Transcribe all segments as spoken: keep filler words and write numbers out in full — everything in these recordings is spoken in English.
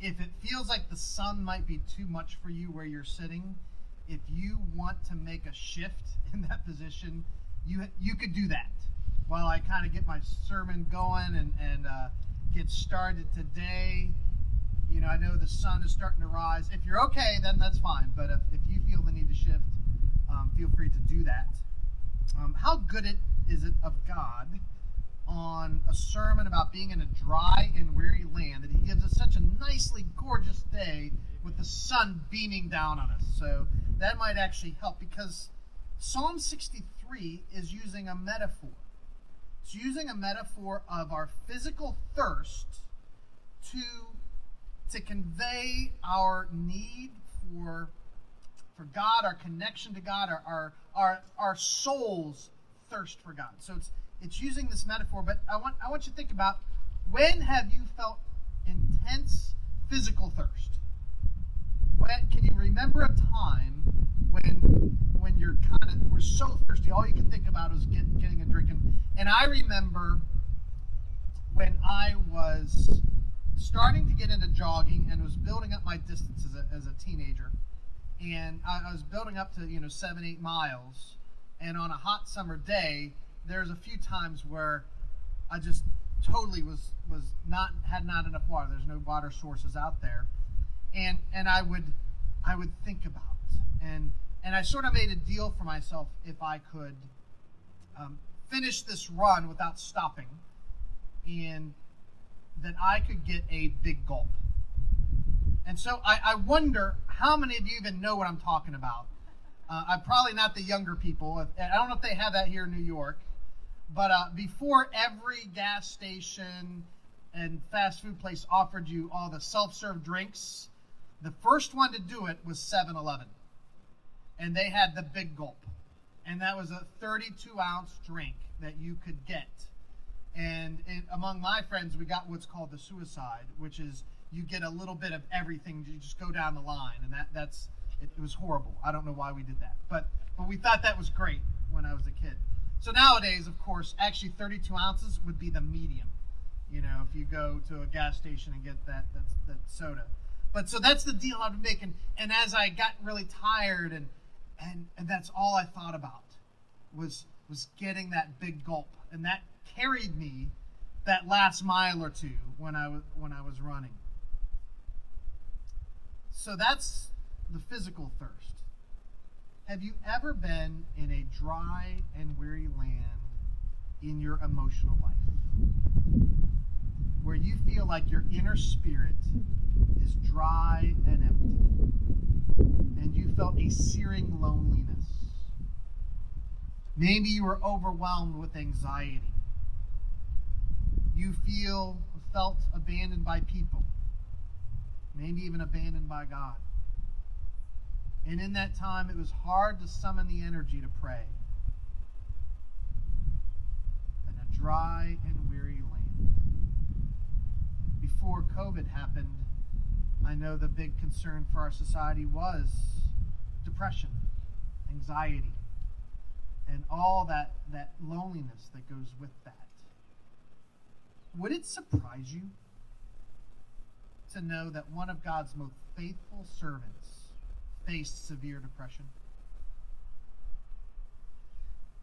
if it feels like the sun might be too much for you where you're sitting, if you want to make a shift in that position, you you could do that. While I kind of get my sermon going and, and uh, get started today, you know, I know the sun is starting to rise. If you're okay, then that's fine. But if, if you feel the need to shift, um, feel free to do that. Um, how good it is it of God on a sermon about being in a dry and weary land that he gives us such a nicely gorgeous day with the sun beaming down on us. So that might actually help, because Psalm sixty-three is using a metaphor. It's using a metaphor of our physical thirst to to convey our need for for God, our connection to God, our our our, our soul's thirst for God. So it's it's using this metaphor, but I want I want you to think about, when have you felt intense physical thirst? When, can you remember a time when when you're kind of we're so thirsty, all you can think about is get, getting a drink? And, and I remember when I was starting to get into jogging and was building up my distance as a, as a teenager, and I, I was building up to you know seven, eight miles, and on a hot summer day, there's a few times where I just totally was was not had not enough water. There's no water sources out there, and and I would I would think about it. and and I sort of made a deal for myself, if I could um, finish this run without stopping, and that I could get a big gulp. And so I, I wonder how many of you even know what I'm talking about. Uh, I'm probably not the younger people. I don't know if they have that here in New York. But uh, before every gas station and fast food place offered you all the self-serve drinks, the first one to do it was seven eleven. And they had the big gulp. And that was a thirty-two ounce drink that you could get. And it, among my friends, we got what's called the suicide, which is you get a little bit of everything. You just go down the line. And that that's it, it was horrible. I don't know why we did that. But, but we thought that was great when I was a kid. So nowadays, of course, actually thirty-two ounces would be the medium, you know, if you go to a gas station and get that that's, that soda. But so that's the deal I would make. And, and as I got really tired, and, and and that's all I thought about was was getting that big gulp. And that carried me that last mile or two when I was, when I was running. So that's the physical thirst. Have you ever been in a dry and weary land in your emotional life, where you feel like your inner spirit is dry and empty, and you felt a searing loneliness? Maybe you were overwhelmed with anxiety. You feel felt abandoned by people, maybe even abandoned by God. And in that time, it was hard to summon the energy to pray. In a dry and weary land. Before COVID happened, I know the big concern for our society was depression, anxiety, and all that, that loneliness that goes with that. Would it surprise you to know that one of God's most faithful servants faced severe depression?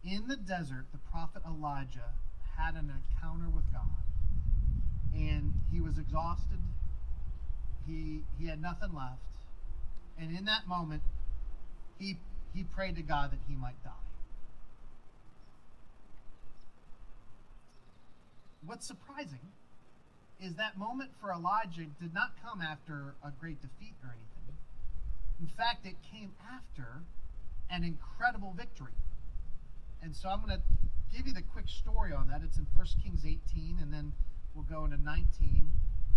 In the desert, the prophet Elijah had an encounter with God, and he was exhausted. He he had nothing left, and in that moment, he he prayed to God that he might die. What's surprising is that moment for Elijah did not come after a great defeat or anything. In fact, it came after an incredible victory. And so I'm going to give you the quick story on that. It's in First Kings eighteen, and then we'll go into nineteen.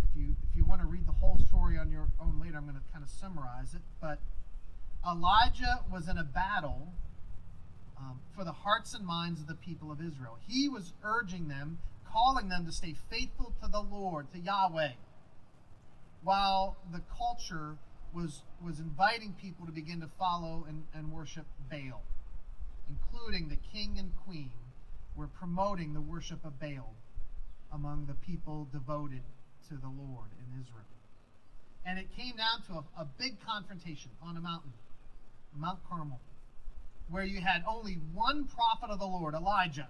If you if you want to read the whole story on your own later, I'm going to kind of summarize it. But Elijah was in a battle um, for the hearts and minds of the people of Israel. He was urging them, calling them to stay faithful to the Lord, to Yahweh, while the culture was was inviting people to begin to follow and, and worship Baal. Including the king and queen were promoting the worship of Baal among the people devoted to the Lord in Israel. And it came down to a, a big confrontation on a mountain, Mount Carmel, where you had only one prophet of the Lord, Elijah,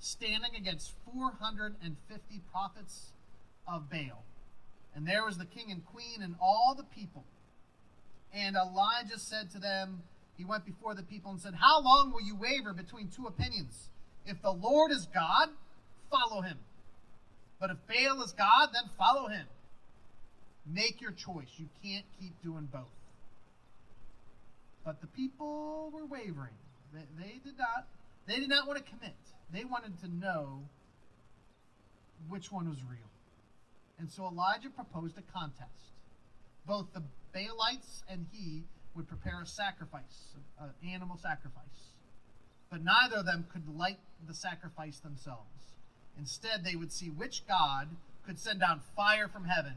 standing against four hundred fifty prophets of Baal. And there was the king and queen and all the people. And Elijah said to them, he went before the people and said, "How long will you waver between two opinions? If the Lord is God, follow him. But if Baal is God, then follow him. Make your choice. You can't keep doing both." But the people were wavering. They, they did not. They did not want to commit. They wanted to know which one was real. And so Elijah proposed a contest. Both the Baalites and he would prepare a sacrifice, an animal sacrifice. But neither of them could light the sacrifice themselves. Instead, they would see which god could send down fire from heaven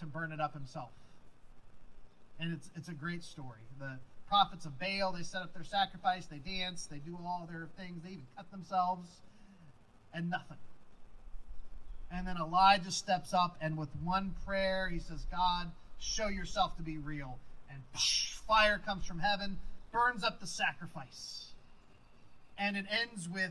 to burn it up himself. And it's it's a great story. The prophets of Baal, they set up their sacrifice, they dance, they do all their things, they even cut themselves, and nothing. And then Elijah steps up, and with one prayer, he says, "God, show yourself to be real." And fire comes from heaven, burns up the sacrifice. And it ends with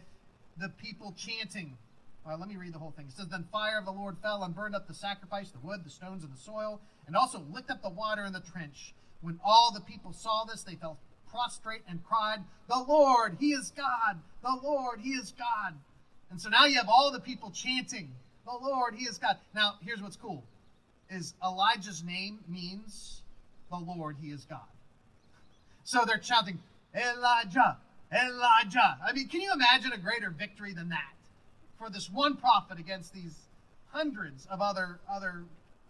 the people chanting. Well, let me read the whole thing. It says, "Then fire of the Lord fell and burned up the sacrifice, the wood, the stones, and the soil, and also licked up the water in the trench. When all the people saw this, they fell prostrate and cried, 'The Lord, he is God! The Lord, he is God!'" And so now you have all the people chanting, "The Lord, he is God." Now, here's what's cool, is Elijah's name means "The Lord, he is God." So they're shouting, "Elijah, Elijah." I mean, can you imagine a greater victory than that for this one prophet against these hundreds of other, other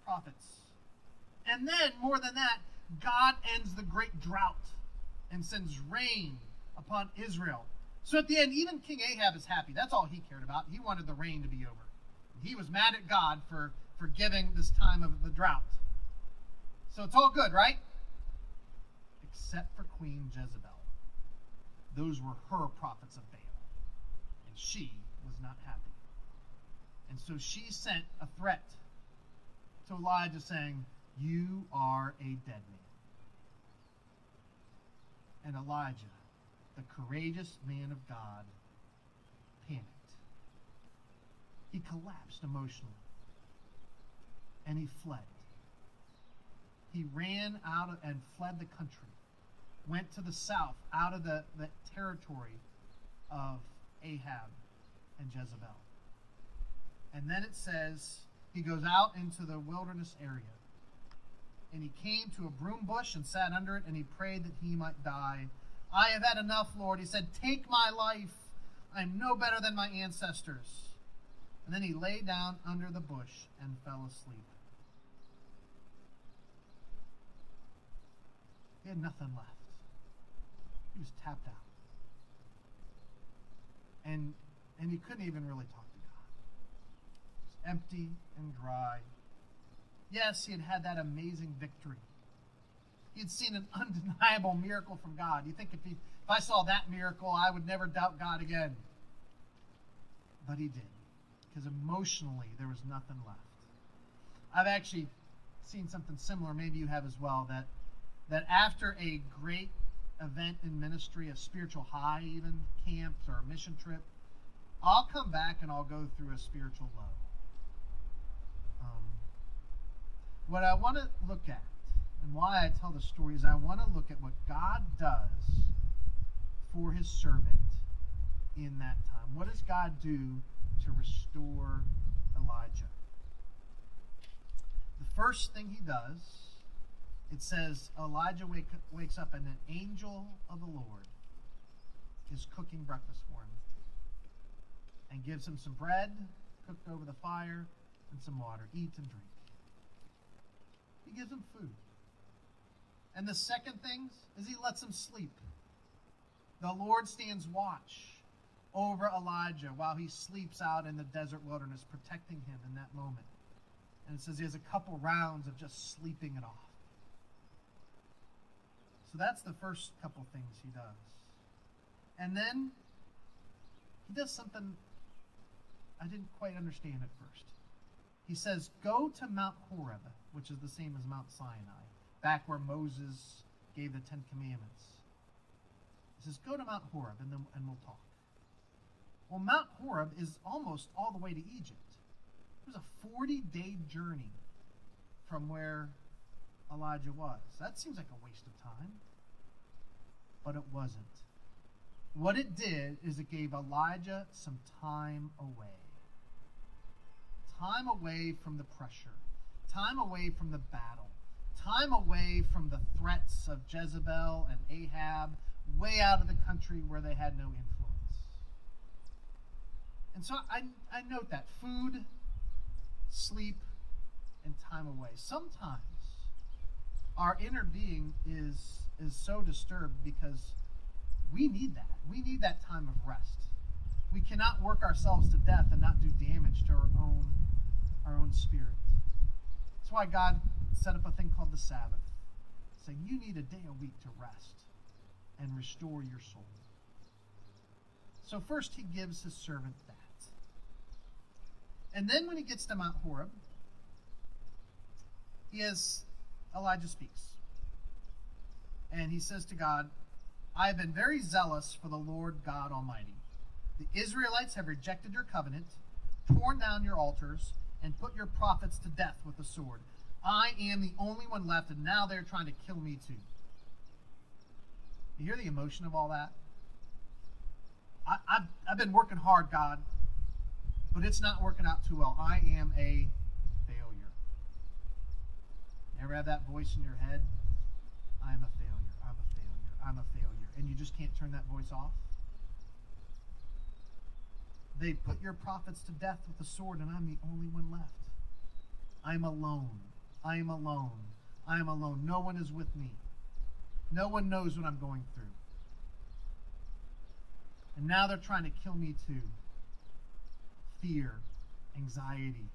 prophets? And then, more than that, God ends the great drought and sends rain upon Israel. So at the end, even King Ahab is happy. That's all he cared about. He wanted the rain to be over. He was mad at God for, for giving this time of the drought. So it's all good, right? Except for Queen Jezebel. Those were her prophets of Baal. And she was not happy. And so she sent a threat to Elijah saying, "You are a dead man." And Elijah, the courageous man of God, panicked. He collapsed emotionally, and he fled. He ran out of, and fled the country, went to the south, out of the, the territory of Ahab and Jezebel. And then it says he goes out into the wilderness area, and he came to a broom bush and sat under it, and he prayed that he might die. "I have had enough, Lord," he said. "Take my life. I am no better than my ancestors." And then he lay down under the bush and fell asleep. He had nothing left. He was tapped out. And, and he couldn't even really talk to God. He was empty and dry. Yes, he had had that amazing victory. He had seen an undeniable miracle from God. You think if, he, if I saw that miracle, I would never doubt God again. But he did, because emotionally there was nothing left. I've actually seen something similar, maybe you have as well, that, that after a great event in ministry, a spiritual high even, camps or a mission trip, I'll come back and I'll go through a spiritual low. Um, What I want to look at, and why I tell the story, is I want to look at what God does for his servant in that time. What does God do to restore Elijah? The first thing he does, it says Elijah wake, wakes up and an angel of the Lord is cooking breakfast for him and gives him some bread cooked over the fire and some water. Eat and drink. He gives him food. And the second thing is he lets him sleep. The Lord stands watch over Elijah while he sleeps out in the desert wilderness, protecting him in that moment. And it says he has a couple rounds of just sleeping it off. So that's the first couple things he does. And then he does something I didn't quite understand at first. He says, go to Mount Horeb, which is the same as Mount Sinai, back where Moses gave the Ten Commandments. He says, go to Mount Horeb, and then and we'll talk. Well, Mount Horeb is almost all the way to Egypt. It was a forty-day journey from where Elijah was. That seems like a waste of time. But it wasn't. What it did is it gave Elijah some time away. Time away from the pressure. Time away from the battle. Time away from the threats of Jezebel and Ahab, way out of the country where they had no influence. And so I, I note that food, sleep, and time away. Sometimes our inner being is is so disturbed because we need that. We need that time of rest. We cannot work ourselves to death and not do damage to our own our own spirit. That's why God set up a thing called the Sabbath, saying you need a day a week to rest and restore your soul. So first he gives his servant that. And then when he gets to Mount Horeb, he has Elijah speaks. And he says to God, I have been very zealous for the Lord God Almighty. The Israelites have rejected your covenant, torn down your altars, and put your prophets to death with the sword. I am the only one left, and now they're trying to kill me too. You hear the emotion of all that? I, I've, I've been working hard, God, but it's not working out too well. I am a failure. You ever have that voice in your head? I am a failure, I'm a failure, I'm a failure. And you just can't turn that voice off? They put your prophets to death with the sword, and I'm the only one left. I'm alone. I'm alone. I'm alone. No one is with me. No one knows what I'm going through. And now they're trying to kill me too. Fear, anxiety.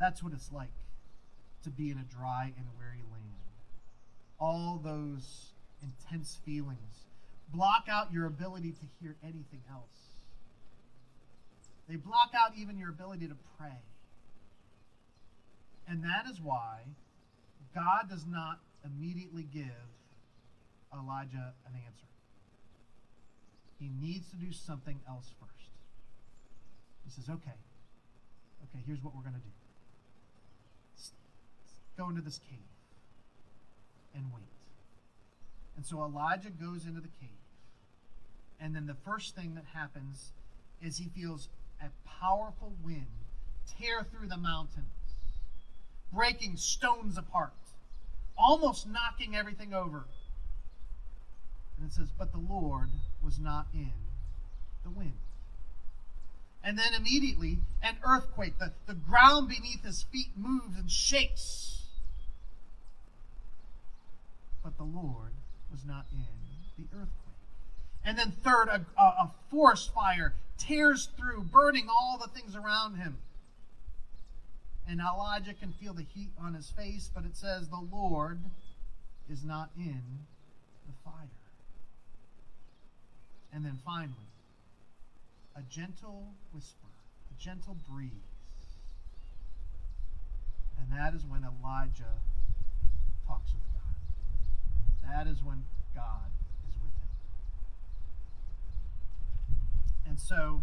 That's what it's like to be in a dry and weary land. All those intense feelings block out your ability to hear anything else. They block out even your ability to pray. And that is why God does not immediately give Elijah an answer. He needs to do something else first. He says, okay, okay, here's what we're going to do. Let's go into this cave and wait. And so Elijah goes into the cave. And then the first thing that happens is he feels a powerful wind tear through the mountains, breaking stones apart, almost knocking everything over. And it says, but the Lord was not in the wind. And then immediately, an earthquake, the, the ground beneath his feet moves and shakes. But the Lord was not in the earthquake. And then third, a, a, a forest fire tears through, burning all the things around him. And Elijah can feel the heat on his face, but it says the Lord is not in the fire. And then finally, a gentle whisper, a gentle breeze. And that is when Elijah talks with God. That is when God is with him. And so,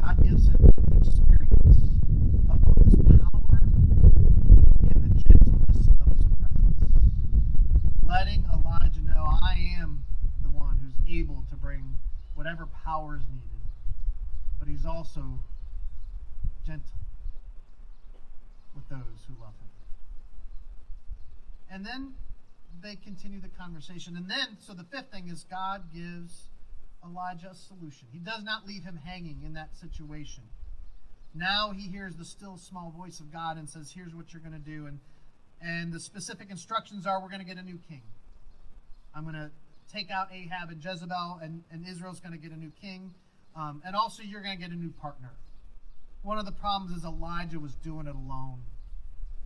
God gives him an experience of both his power and the gentleness of his presence, letting Elijah know, I am the one who's able to bring whatever power is needed, but he's also gentle with those who love him. And then they continue the conversation. And then, so the fifth thing is God gives Elijah a solution. He does not leave him hanging in that situation. Now he hears the still small voice of God and says, here's what you're going to do. And, and the specific instructions are, we're going to get a new king. I'm going to take out Ahab and Jezebel, and, and Israel's going to get a new king. Um, and also, you're going to get a new partner. One of the problems is Elijah was doing it alone,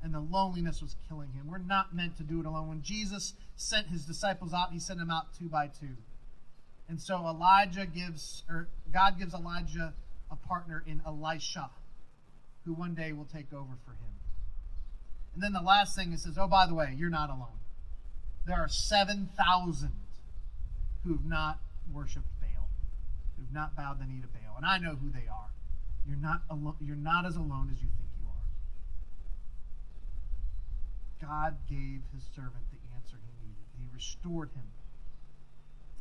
and the loneliness was killing him. We're not meant to do it alone. When Jesus sent his disciples out, he sent them out two by two. And so Elijah gives, or God gives Elijah a partner in Elisha, who one day will take over for him. And then the last thing, it says, oh, by the way, you're not alone. There are seven thousand who have not worshipped Baal, who have not bowed the knee to Baal. And I know who they are. You're not alone. You're not as alone as you think you are. God gave his servant the answer he needed. He restored him.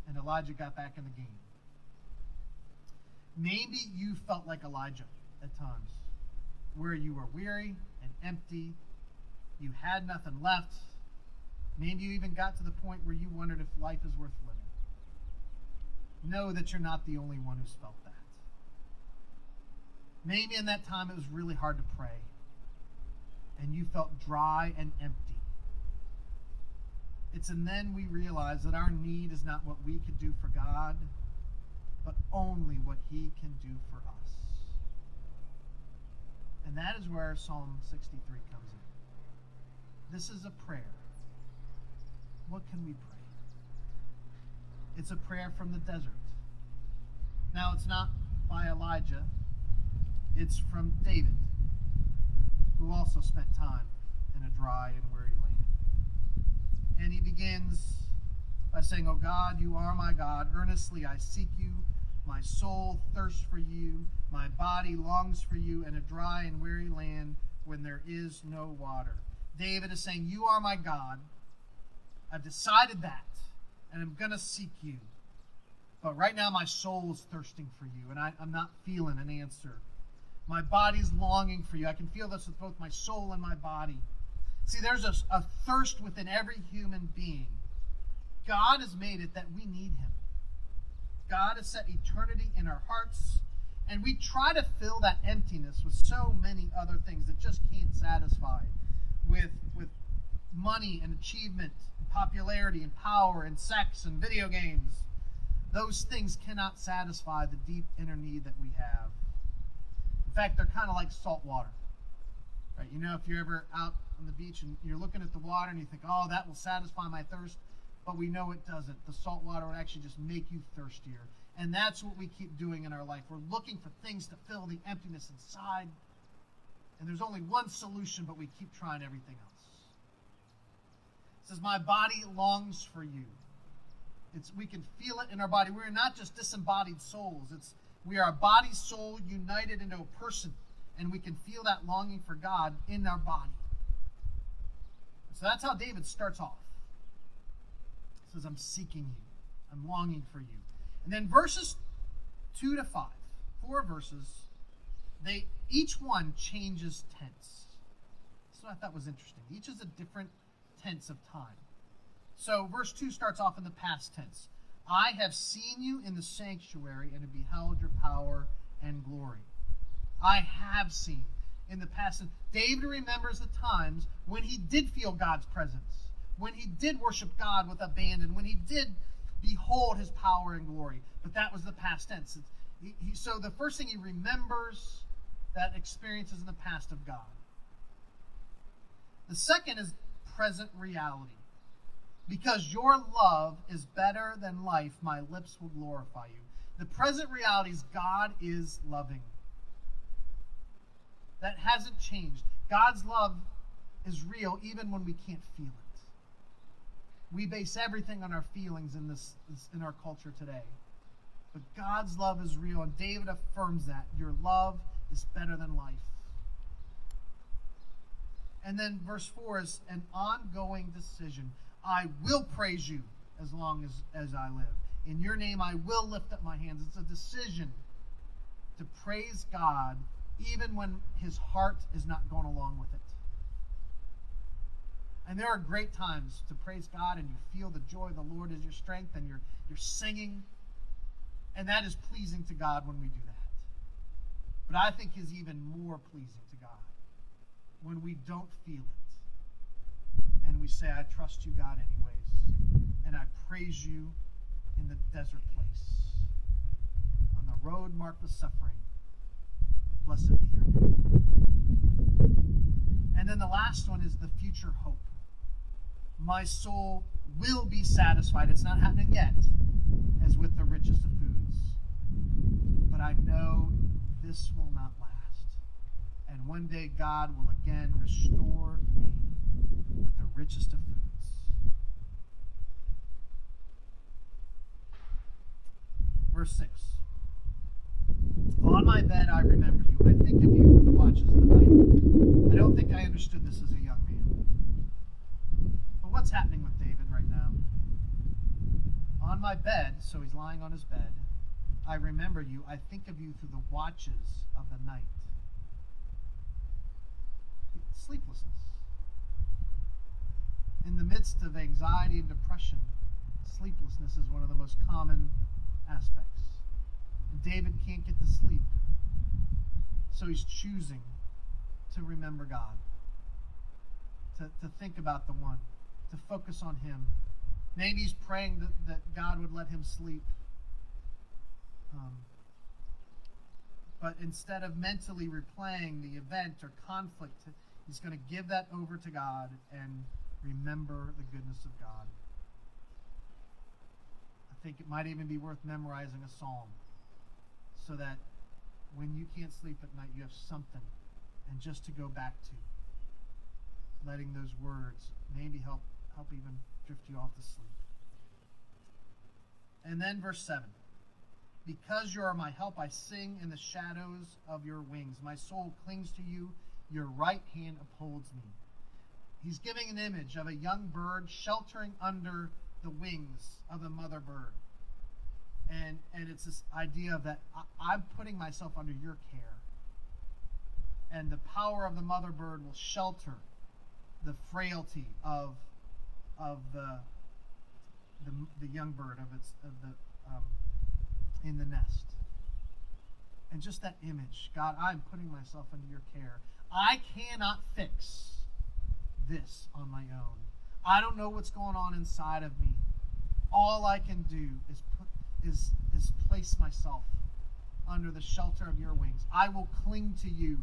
And Elijah got back in the game. Maybe you felt like Elijah at times, where you were weary and empty. You had nothing left. Maybe you even got to the point where you wondered if life is worth living. Know that you're not the only one who's felt that. Maybe in that time it was really hard to pray, and you felt dry and empty. It's and then we realize that our need is not what we could do for God, but only what he can do for us. And that is where Psalm sixty-three comes in. This is a prayer. What can we pray? It's a prayer from the desert. Now, it's not by Elijah. It's from David, who also spent time in a dry and weary land. And he begins by saying, O God, you are my God. Earnestly I seek you. My soul thirsts for you. My body longs for you in a dry and weary land when there is no water. David is saying, you are my God. I've decided that, and I'm going to seek you. But right now my soul is thirsting for you, and I, I'm not feeling an answer. My body's longing for you. I can feel this with both my soul and my body. See, there's a, a thirst within every human being. God has made it that we need him. God has set eternity in our hearts, and we try to fill that emptiness with so many other things that just can't satisfy, with, with money and achievement, and popularity and power and sex and video games. Those things cannot satisfy the deep inner need that we have. In fact, they're kind of like salt water. Right? You know, if you're ever out on the beach and you're looking at the water and you think, oh, that will satisfy my thirst, but we know it doesn't. The salt water will actually just make you thirstier. And that's what we keep doing in our life. We're looking for things to fill the emptiness inside. And there's only one solution, but we keep trying everything else. It says, my body longs for you. It's, we can feel it in our body. We're not just disembodied souls. It's we are a body, soul, united into a person. And we can feel that longing for God in our body. So that's how David starts off. He says, I'm seeking you. I'm longing for you. And then verses two to five, four verses, they each one changes tense. That's what I thought was interesting. Each is a different tense of time. So verse two starts off in the past tense. I have seen you in the sanctuary and have beheld your power and glory. I have seen in the past. David remembers the times when he did feel God's presence, when he did worship God with abandon, when he did behold his power and glory. But that was the past tense. He, he, so the first thing he remembers, that experience is in the past of God. The second is present reality. Because your love is better than life, my lips will glorify you. The present reality is God is loving. That hasn't changed. God's love is real even when we can't feel it. We base everything on our feelings in this, in our culture today. But God's love is real, and David affirms that. Your love is better than life. And then verse four is an ongoing decision. I will praise you as long as, as I live. In your name I will lift up my hands. It's a decision to praise God even when his heart is not going along with it. And there are great times to praise God and you feel the joy of the Lord is your strength and you're, you're singing. And that is pleasing to God when we do that. But I think it's even more pleasing to God when we don't feel it. And we say, I trust you, God, anyways. And I praise you in the desert place. On the road marked with suffering. Blessed be your name. And then the last one is the future hope. My soul will be satisfied. It's not happening yet, as with the richest of foods. But I know this will not last. and one day God will again restore me with the richest of foods. Verse six. On my bed I remember you. I think of you from the watches of the night. I don't think I understood this as a young man. But what's happening with David right now? On my bed, so he's lying on his bed, I remember you. I think of you through the watches of the night. Sleeplessness. In the midst of anxiety and depression, sleeplessness is one of the most common aspects. David can't get to sleep, so he's choosing to remember God, to, to think about the one, to focus on him. Maybe he's praying that, that God would let him sleep. Um, but instead of mentally replaying the event or conflict, he's going to give that over to God and remember the goodness of God. I think it might even be worth memorizing a psalm, so that when you can't sleep at night, you have something and just to go back to. Letting those words maybe help help even drift you off to sleep. And then verse seven. Because you are my help, I sing in the shadows of your wings. My soul clings to you. Your right hand upholds me. He's giving an image of a young bird sheltering under the wings of the mother bird. And and it's this idea of that I, I'm putting myself under your care. And the power of the mother bird will shelter the frailty of of the the, the young bird of its of the um, in the nest. And just that image, God, I'm putting myself under your care. I cannot fix this on my own. I don't know what's going on inside of me. All I can do is put Is, is place myself under the shelter of your wings. I will cling to you,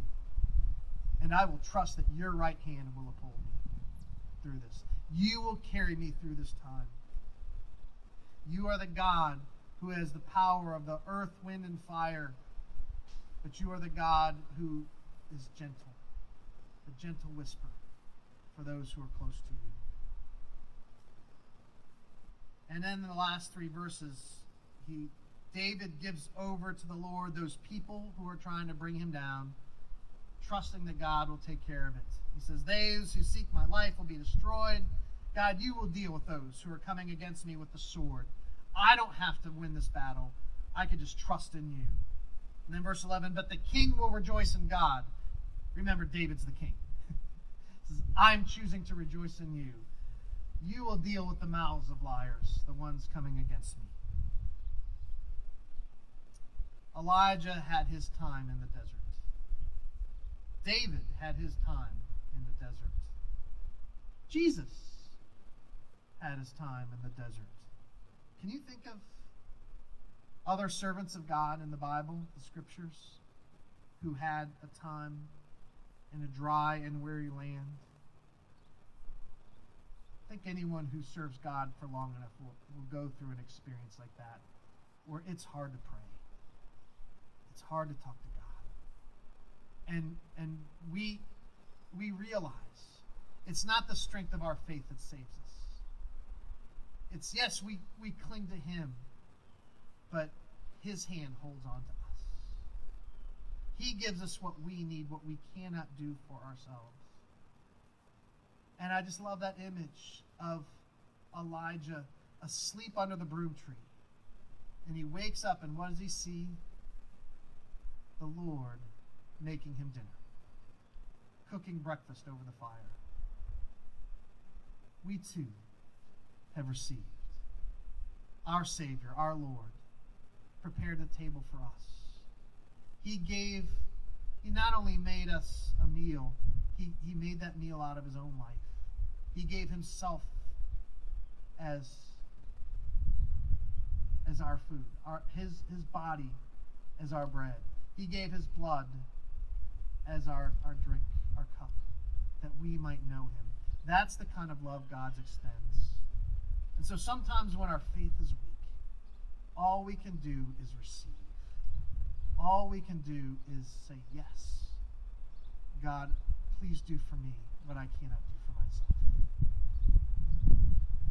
and I will trust that your right hand will uphold me through this. You will carry me through this time. You are the God who has the power of the earth, wind, and fire, but you are the God who is gentle, a gentle whisper for those who are close to you. And then in the last three verses, He, David gives over to the Lord those people who are trying to bring him down, trusting that God will take care of it. He says, those who seek my life will be destroyed. God, you will deal with those who are coming against me with the sword. I don't have to win this battle. I can just trust in you. And then verse eleven, but the king will rejoice in God. Remember, David's the king. He says, I'm choosing to rejoice in you. You will deal with the mouths of liars, the ones coming against me. Elijah had his time in the desert. David had his time in the desert. Jesus had his time in the desert. Can you think of other servants of God in the Bible, the scriptures, who had a time in a dry and weary land? I think anyone who serves God for long enough will, will go through an experience like that, where it's hard to pray. It's hard to talk to God. And and we we realize it's not the strength of our faith that saves us. It's, yes, we, we cling to him, but his hand holds on to us. He gives us what we need, what we cannot do for ourselves. And I just love that image of Elijah asleep under the broom tree. And he wakes up, and what does he see? The Lord making him dinner, cooking breakfast over the fire. We too have received our Savior, our Lord, prepared the table for us. He gave, he not only made us a meal, he, he made that meal out of his own life. He gave himself as, as our food, our, his, his body as our bread. He gave his blood as our, our drink, our cup, that we might know him. That's the kind of love God extends. And so sometimes when our faith is weak, all we can do is receive. All we can do is say yes God, please do for me what I cannot do for myself.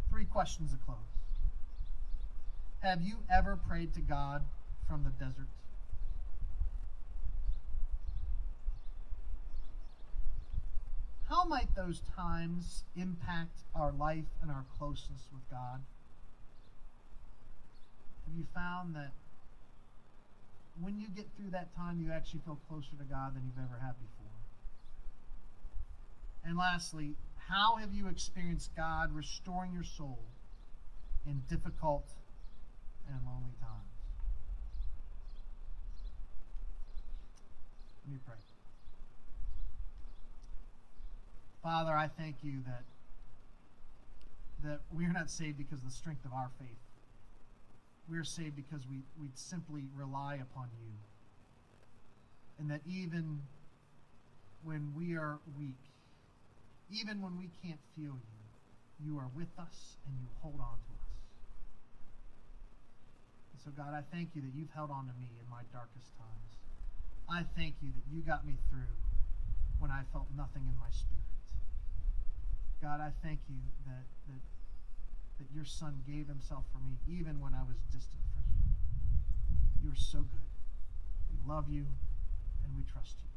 Three questions to close. Have you ever prayed to God from the desert? How might those times impact our life and our closeness with God? Have you found that when you get through that time, you actually feel closer to God than you've ever had before? And lastly, how have you experienced God restoring your soul in difficult and lonely times? Let me pray. Father, I thank you that, that we are not saved because of the strength of our faith. We are saved because we, we simply rely upon you. And that even when we are weak, even when we can't feel you, you are with us and you hold on to us. And so, God, I thank you that you've held on to me in my darkest times. I thank you that you got me through when I felt nothing in my spirit. God, I thank you that, that, that your son gave himself for me even when I was distant from you. You are so good. We love you and we trust you.